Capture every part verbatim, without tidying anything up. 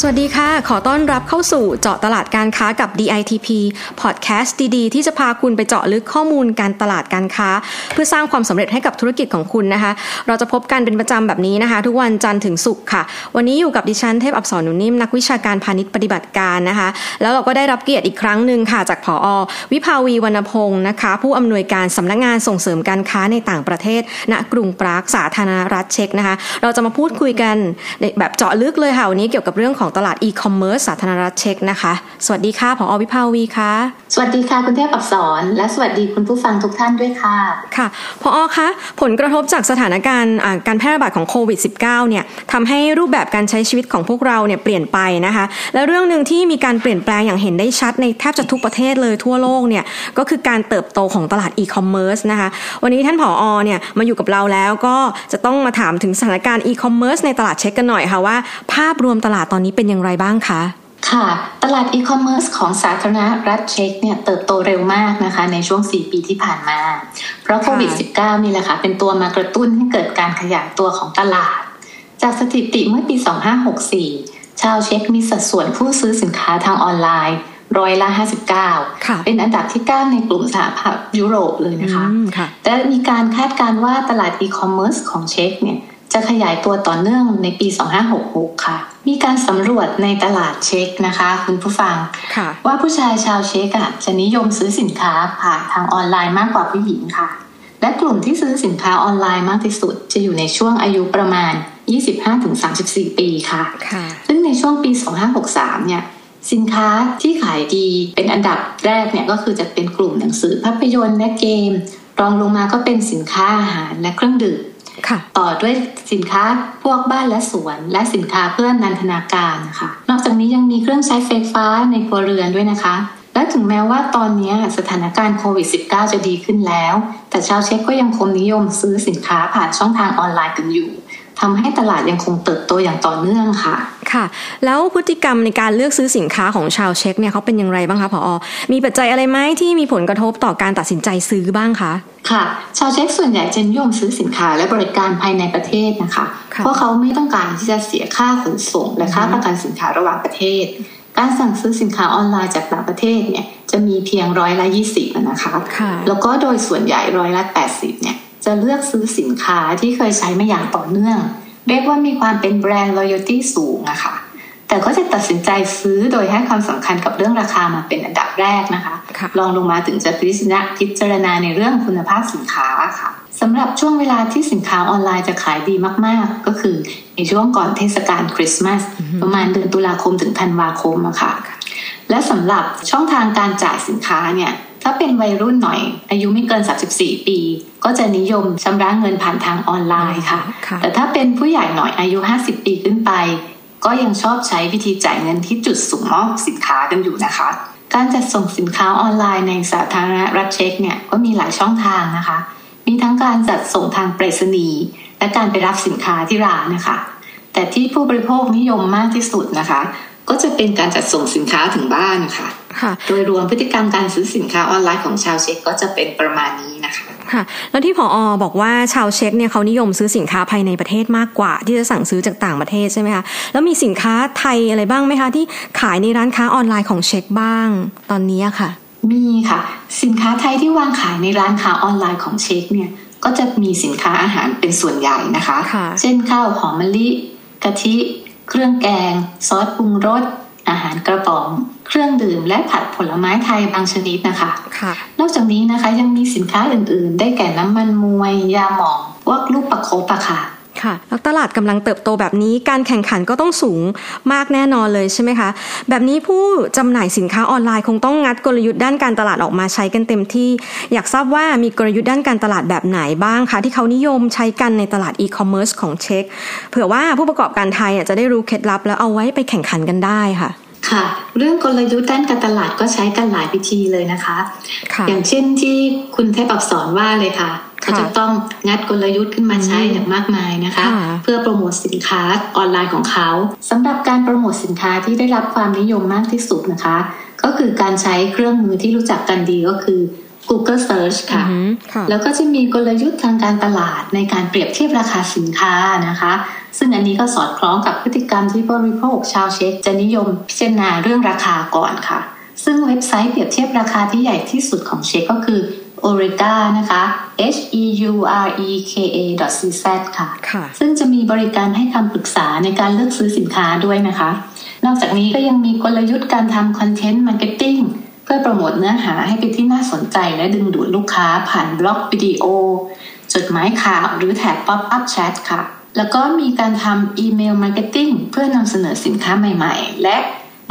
สวัสดีค่ะขอต้อนรับเข้าสู่เจาะตลาดการค้ากับ ดี ไอ ที พี พอดแคสต์ดีๆที่จะพาคุณไปเจาะลึกข้อมูลการตลาดการค้าเพื่อสร้างความสำเร็จให้กับธุรกิจของคุณนะคะเราจะพบกันเป็นประจำแบบนี้นะคะทุกวันจันทร์ถึงศุกร์ค่ะวันนี้อยู่กับดิฉันเทพอัปสรหนูนิ่มนักวิชาการพาณิชย์ปฏิบัติการนะคะแล้วเราก็ได้รับเกียรติอีกครั้งนึงค่ะจากผอ.วิภาวีวรรณพงศ์นะคะผู้อำนวยการสำนักงานส่งเสริมการค้าในต่างประเทศณกรุงปรากสาธารณรัฐเช็กนะคะเราจะมาพูดคุยกันแบบเจาะลึกเลยค่ะวันนี้เกี่ยวกับเรื่องของตลาด E-Commerce สาธารณรัฐเช็กนะคะสวัสดีค่ะผอ.วิภาวีค่ะสวัสดีค่ะคุณเทพอัปสรและสวัสดีคุณผู้ฟังทุกท่านด้วยค่ะค่ะผอ.คะผลกระทบจากสถานการณ์การแพร่ระบาดของโควิด สิบเก้า เนี่ยทำให้รูปแบบการใช้ชีวิตของพวกเราเนี่ยเปลี่ยนไปนะคะและเรื่องนึงที่มีการเปลี่ยนแปลงอย่างเห็นได้ชัดในแทบจะทุกประเทศเลยทั่วโลกเนี่ยก็คือการเติบโตของตลาด E-Commerce นะคะวันนี้ท่านผอ.เนี่ยมาอยู่กับเราแล้วก็จะต้องมาถามถึงสถานการณ์ E-Commerce ในตลาดเช็กกันหน่อยค่ะว่าภาพรวมตลาดตอนนี้เป็นอย่างไรบ้างคะค่ะตลาดอีคอมเมิร์ซของสาธารณรัฐเช็กเนี่ยเติบโตเร็วมากนะคะในช่วงสี่ปีที่ผ่านมาเพราะโควิด สิบเก้า นี่แหละค่ะเป็นตัวมากระตุ้นให้เกิดการขยายตัวของตลาดจากสถิติเมื่อปีสองพันห้าร้อยหกสิบสี่ชาวเช็กมีสัดส่วนผู้ซื้อสินค้าทางออนไลน์ร้อยละห้าสิบเก้าเป็นอันดับที่เก้าในกลุ่มสหภาพยุโรปเลยนะคะแต่มีการคาดการณ์ว่าตลาดอีคอมเมิร์ซของเช็กเนี่ยจะขยายตัวต่อเนื่องในปีสองพันห้าร้อยหกสิบหกค่ะมีการสำรวจในตลาดเช็กนะคะคุณผู้ฟังว่าผู้ชายชาวเช็กอ่ะจะนิยมซื้อสินค้าผ่านทางออนไลน์มากกว่าผู้หญิงค่ะและกลุ่มที่ซื้อสินค้าออนไลน์มากที่สุดจะอยู่ในช่วงอายุประมาณ ยี่สิบห้าถึงสามสิบสี่ ปีค่ะซึ่งในช่วงปีสองพันห้าร้อยหกสิบสามเนี่ยสินค้าที่ขายดีเป็นอันดับแรกเนี่ยก็คือจะเป็นกลุ่มหนังสือภาพยนตร์และเกมรองลงมาก็เป็นสินค้าอาหารและเครื่องดื่มต่อด้วยสินค้าพวกบ้านและสวนและสินค้าเพื่อนันทนาการนะคะนอกจากนี้ยังมีเครื่องใช้ไฟฟ้าในครัวเรือนด้วยนะคะและถึงแม้ว่าตอนนี้สถานการณ์โควิด สิบเก้า จะดีขึ้นแล้วแต่ชาวเช็กก็ยังคงนิยมซื้อสินค้าผ่านช่องทางออนไลน์กันอยู่ทำให้ตลาดยังคงเติบโตอย่างต่อเนื่องค่ะค่ะแล้วพฤติกรรมในการเลือกซื้อสินค้าของชาวเช็กเนี่ยเขาเป็นอย่างไรบ้างคะผอ.มีปัจจัยอะไรไหมที่มีผลกระทบต่อการตัดสินใจซื้อบ้างคะค่ะชาวเช็กส่วนใหญ่จะนิยมซื้อสินค้าและบริการภายในประเทศนะคะเพราะเขาไม่ต้องการที่จะเสียค่าขนส่งและค่าประกันสินค้าระหว่างประเทศการสั่งซื้อสินค้าออนไลน์จากต่างประเทศเนี่ยจะมีเพียงร้อยละยี่สิบนะคะแล้วก็โดยส่วนใหญ่ร้อยละแปดสิบเนี่ยจะเลือกซื้อสินค้าที่เคยใช้มาอย่างต่อเนื่องเรียกว่ามีความเป็นแบรนด์ loyalty สูงอะค่ะแต่ก็จะตัดสินใจซื้อโดยให้ความสำคัญกับเรื่องราคามาเป็นอันดับแรกนะคะลองลงมาถึงจะพิจารณาในเรื่องคุณภาพสินค้าค่ะสำหรับช่วงเวลาที่สินค้าออนไลน์จะขายดีมากๆก็คือในช่วงก่อนเทศกาลคริสต์มาสประมาณเดือนตุลาคมถึงธันวาคมอะค่ะและสำหรับช่องทางการจ่ายสินค้าเนี่ยถ้าเป็นวัยรุ่นหน่อยอายุไม่เกินสามสิบสี่ปีก็จะนิยมชำระเงินผ่านทางออนไลน์ค่ะแต่ถ้าเป็นผู้ใหญ่หน่อยอายุห้าสิบปีขึ้นไปก็ยังชอบใช้วิธีจ่ายเงินที่จุดส่งมอบสินค้ากันอยู่นะคะการจัดส่งสินค้าออนไลน์ในสาธารณรัฐเช็กเนี่ยก็มีหลายช่องทางนะคะมีทั้งการจัดส่งทางไปรษณีย์และการไปรับสินค้าที่ร้านนะคะแต่ที่ผู้บริโภคนิยมมากที่สุดนะคะก็จะเป็นการจัดส่งสินค้าถึงบ้านค่ะโดยรวมพฤติกรรมการซื้อสินค้าออนไลน์ของชาวเช็กก็จะเป็นประมาณนี้นะคะค่ะแล้วที่ผอ.บอกว่าชาวเช็กเนี่ยเขานิยมซื้อสินค้าภายในประเทศมากกว่าที่จะสั่งซื้อจากต่างประเทศใช่ไหมคะแล้วมีสินค้าไทยอะไรบ้างไหมคะที่ขายในร้านค้าออนไลน์ของเช็กบ้างตอนนี้ค่ะมีค่ะสินค้าไทยที่วางขายในร้านค้าออนไลน์ของเช็กเนี่ยก็จะมีสินค้าอาหารเป็นส่วนใหญ่นะคะเช่นข้าวหอมมะลิกะทิเครื่องแกงซอสปรุงรสอาหารกระป๋องเครื่องดื่มและผัดผลไม้ไทยบางชนิดนะคะนอกจากนี้นะคะยังมีสินค้าอื่นๆได้แก่น้ำมันมวยยาหม่องพวกลูกประคบอะค่ะค่ะแล้วตลาดกำลังเติบโตแบบนี้การแข่งขันก็ต้องสูงมากแน่นอนเลยใช่ไหมคะแบบนี้ผู้จำหน่ายสินค้าออนไลน์คงต้องงัดกลยุทธ์ด้านการตลาดออกมาใช้กันเต็มที่อยากทราบว่ามีกลยุทธ์ด้านการตลาดแบบไหนบ้างคะที่เขานิยมใช้กันในตลาดอีคอมเมิร์ซของเช็กเผื่อว่าผู้ประกอบการไทยจะได้รู้เคล็ดลับแล้วเอาไว้ไปแข่งขันกันได้ค่ะ ค่ะเรื่องกลยุทธ์ด้านการตลาดก็ใช้กันหลายวิธีเลยนะคะอย่างเช่นที่คุณเทพอักษรว่าเลยค่ะเขาจะต้องงัดกลยุทธ์ขึ้นมาใช้อย่างมากมายนะคะเพื่อโปรโมทสินค้าออนไลน์ของเขาสำหรับการโปรโมทสินค้าที่ได้รับความนิยมมากที่สุดนะคะก็คือการใช้เครื่องมือที่รู้จักกันดีก็คือ Google Search ค่ะ ค่ะแล้วก็จะมีกลยุทธ์ทางการตลาดในการเปรียบเทียบราคาสินค้านะคะซึ่งอันนี้ก็สอดคล้องกับพฤติกรรมที่บริโภคชาวเช็กจะนิยมพิจารณาเรื่องราคาก่อนค่ะซึ่งเว็บไซต์เปรียบเทียบราคาที่ใหญ่ที่สุดของเช็กก็คือHeureka นะคะ เอช อี ยู อาร์ อี เค เอ ดอท ซี แซด ค่ะซึ่งจะมีบริการให้คำปรึกษาในการเลือกซื้อสินค้าด้วยนะคะนอกจากนี้ก็ยังมีกลยุทธ์การทำคอนเทนต์มาร์เก็ตติ้งเพื่อโปรโมทเนื้อหาให้เป็นที่น่าสนใจและดึงดูดลูกค้าผ่านบล็อกวิดีโอจดหมายข่าวหรือแท็กป๊อปอัพแชทค่ะแล้วก็มีการทำอีเมลมาร์เก็ตติ้งเพื่อนำเสนอสินค้าใหม่ๆและ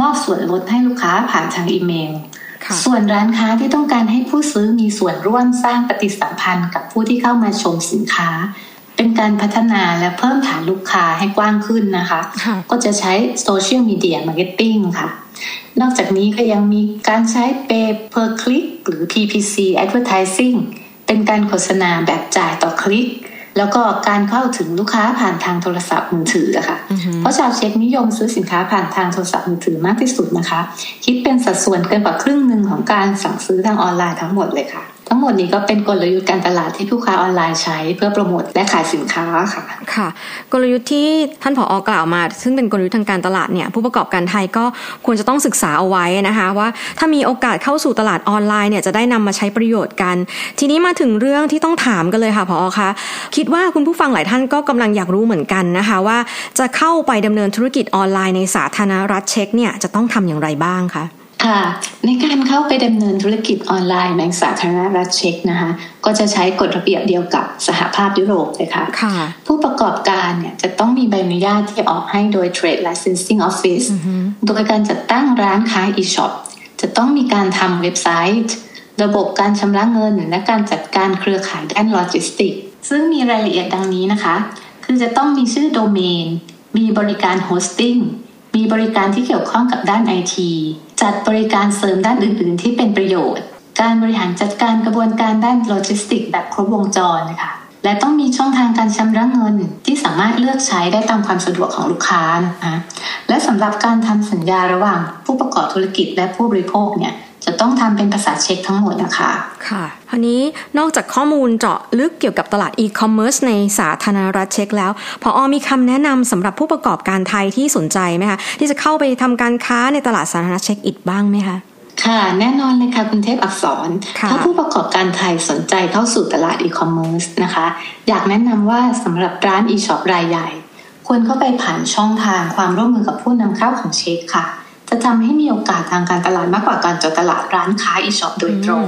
มอบส่วนลดให้ลูกค้าผ่านทางอีเมลส่วนร้านค้าที่ต้องการให้ผู้ซื้อมีส่วนร่วมสร้างปฏิสัมพันธ์กับผู้ที่เข้ามาชมสินค้าเป็นการพัฒนาและเพิ่มฐานลูกค้าให้กว้างขึ้นนะคะก็จะใช้โซเชียลมีเดียมาร์เก็ตติ้งค่ะนอกจากนี้ก็ยังมีการใช้ Pay per click หรือ พี พี ซี advertising เป็นการโฆษณาแบบจ่ายต่อคลิกแล้วก็การเข้าถึงลูกค้าผ่านทางโทรศัพท์มือถือค่ะ mm-hmm. เพราะชาวเช็กนิยมซื้อสินค้าผ่านทางโทรศัพท์มือถือมากที่สุดนะคะคิดเป็นสัดส่วนเกินกว่าครึ่งหนึ่งของการสั่งซื้อทางออนไลน์ทั้งหมดเลยค่ะทั้งหมดนี้ก็เป็นกลยุทธ์การตลาดที่ผู้ค้าออนไลน์ใช้เพื่อโปรโมทและขายสินค้าค่ะค่ะกลยุทธ์ที่ท่านผอ.กล่าวมาซึ่งเป็นกลยุทธ์ทางการตลาดเนี่ยผู้ประกอบการไทยก็ควรจะต้องศึกษาเอาไว้นะคะว่าถ้ามีโอกาสเข้าสู่ตลาดออนไลน์เนี่ยจะได้นำมาใช้ประโยชน์กันทีนี้มาถึงเรื่องที่ต้องถามกันเลยค่ะผอ.คะคิดว่าคุณผู้ฟังหลายท่านก็กำลังอยากรู้เหมือนกันนะคะว่าจะเข้าไปดำเนินธุรกิจออนไลน์ในสาธารณรัฐเช็กเนี่ยจะต้องทำอย่างไรบ้างคะค่ะในการเข้าไปดำเนินธุรกิจออนไลน์ในสาธารณรัฐเช็กนะคะก็จะใช้กฎระเบียบเดียวกับสหภาพยุโรปเลยค่ะผู้ประกอบการเนี่ยจะต้องมีใบอนุญาตที่ออกให้โดย Trade Licensing Office โดยการจัดตั้งร้านค้า e-shop จะต้องมีการทำเว็บไซต์ระบบการชำระเงินและการจัดการเครือข่ายด้านโลจิสติกส์ซึ่งมีรายละเอียดดังนี้นะคะคือจะต้องมีชื่อโดเมนมีบริการโฮสติ้งมีบริการที่เกี่ยวข้องกับด้าน ไอ ที จัดบริการเสริมด้านอื่นๆที่เป็นประโยชน์การบริหารจัดการกระบวนการด้านโลจิสติกส์แบบครบวงจรนะคะและต้องมีช่องทางการชำระเงินที่สามารถเลือกใช้ได้ตามความสะดวกของลูกค้านะคะและสำหรับการทำสัญญาระหว่างผู้ประกอบธุรกิจและผู้บริโภคเนี่ยจะต้องทำเป็นภาษาเช็กทั้งหมดนะคะค่ะทีนี้นอกจากข้อมูลเจาะลึกเกี่ยวกับตลาด e-commerce ในสาธารณรัฐเช็กแล้วผอ.มีคำแนะนำสำหรับผู้ประกอบการไทยที่สนใจไหมคะที่จะเข้าไปทำการค้าในตลาดสาธารณรัฐเช็กอีกบ้างไหมคะค่ะแน่นอนเลยค่ะคุณเทพอักษรถ้าผู้ประกอบการไทยสนใจเข้าสู่ตลาด e-commerce นะคะอยากแนะนำว่าสำหรับร้าน e-shop รายใหญ่ควรเข้าไปผ่านช่องทางความร่วมมือกับผู้นำเข้าของเช็กค่ะจะทำให้มีโอกาสทางการตลาดมากกว่าการเจาะตลาดร้านค้า e-shop โดยตรง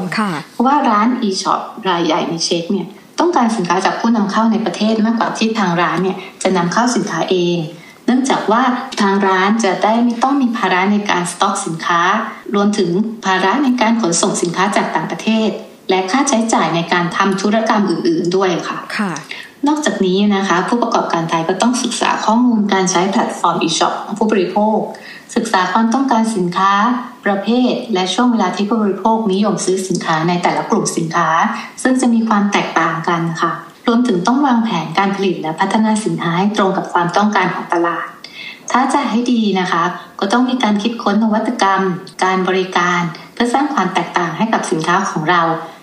เพราะว่าร้าน e-shop รายใหญ่ในเช็กเนี่ยต้องการสินค้าจากผู้นำเข้าในประเทศมากกว่าที่ทางร้านเนี่ยจะนำเข้าสินค้าเองเนื่องจากว่าทางร้านจะได้ไม่ต้องมีภาระในการสต็อกสินค้ารวมถึงภาระในการขนส่งสินค้าจากต่างประเทศและค่าใช้จ่ายในการทำธุรกรรมอื่นๆด้วยค่ะนอกจากนี้นะคะผู้ประกอบการไทยก็ต้องศึกษาข้อมูลการใช้แพลตฟอร์ม e-shop ของผู้บริโภคศึกษาความต้องการสินค้าประเภทและช่วงเวลาที่ผู้บริโภคนิยมซื้อสินค้าในแต่ละกลุ่มสินค้าซึ่งจะมีความแตกต่างกันค่ะรวมถึงต้องวางแผนการผลิตและพัฒนาสินค้าให้ตรงกับความต้องการของตลาดถ้าจะให้ดีนะคะก็ต้องมีการคิดค้นนวัตกรรมการบริการเพื่อสร้างความแตกต่างให้กับสินค้าของเรา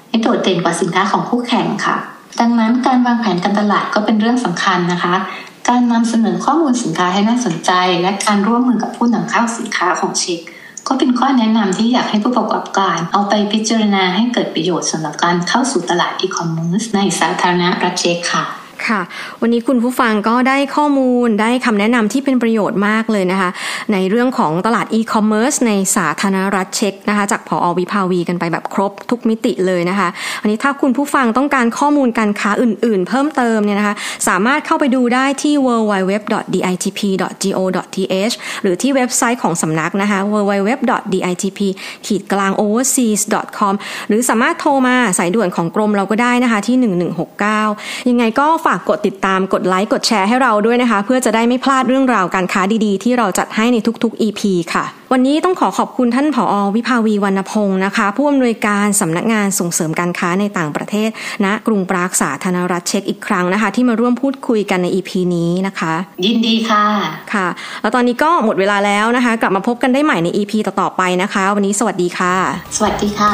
ให้โดดเด่นกว่าสินค้าของคู่แข่งค่ะดังนั้นการวางแผนการตลาดก็เป็นเรื่องสำคัญนะคะการนำเสนอข้อมูลสินค้าให้น่าสนใจและการร่วมมือกับผู้นำเข้าสินค้าของเช็กก็เป็นข้อแนะนำที่อยากให้ผู้ประกอบการเอาไปพิจารณาให้เกิดประโยชน์สำหรับการเข้าสู่ตลาดอีคอมเมิร์ซในสาธารณรัฐเช็กค่ะค่ะวันนี้คุณผู้ฟังก็ได้ข้อมูลได้คำแนะนำที่เป็นประโยชน์มากเลยนะคะในเรื่องของตลาด e-commerce ในสาธารณรัฐเช็กนะคะจากผอ.วิภาวีกันไปแบบครบทุกมิติเลยนะคะอันนี้ถ้าคุณผู้ฟังต้องการข้อมูลการค้าอื่นๆเพิ่มเติมเนี่ยนะคะสามารถเข้าไปดูได้ที่ ดับเบิลยู ดับเบิลยู ดับเบิลยู ดอท ดี ไอ ที พี ดอท โก ดอท ที เอช หรือที่เว็บไซต์ของสำนักนะคะ ดับเบิลยู ดับเบิลยู ดับเบิลยู ดอท ดี ไอ ที พี โอเวอร์ซีส ดอท คอม หรือสามารถโทรมาสายด่วนของกรมเราก็ได้นะคะที่หนึ่งหนึ่งหกเก้ายังไงก็ฝ ากกดติดตามกดไลค์กดแชร์ให้เราด้วยนะคะเพื่อจะได้ไม่พลาดเรื่องราวการค้าดีๆที่เราจัดให้ในทุกๆ อี พี ค่ะวันนี้ต้องขอขอบคุณท่านผอ.วิภาวีวรรณพงศ์นะคะผู้อำนวยการสำนักงานส่งเสริมการค้าในต่างประเทศณกรุงปรากสาธารณรัฐเช็กอีกครั้งนะคะที่มาร่วมพูดคุยกันใน อี พี นี้นะคะยินดีค่ะค่ะแล้วตอนนี้ก็หมดเวลาแล้วนะคะกลับมาพบกันได้ใหม่ใน อี พี ต่อๆไปนะคะวันนี้สวัสดีค่ะสวัสดีค่ะ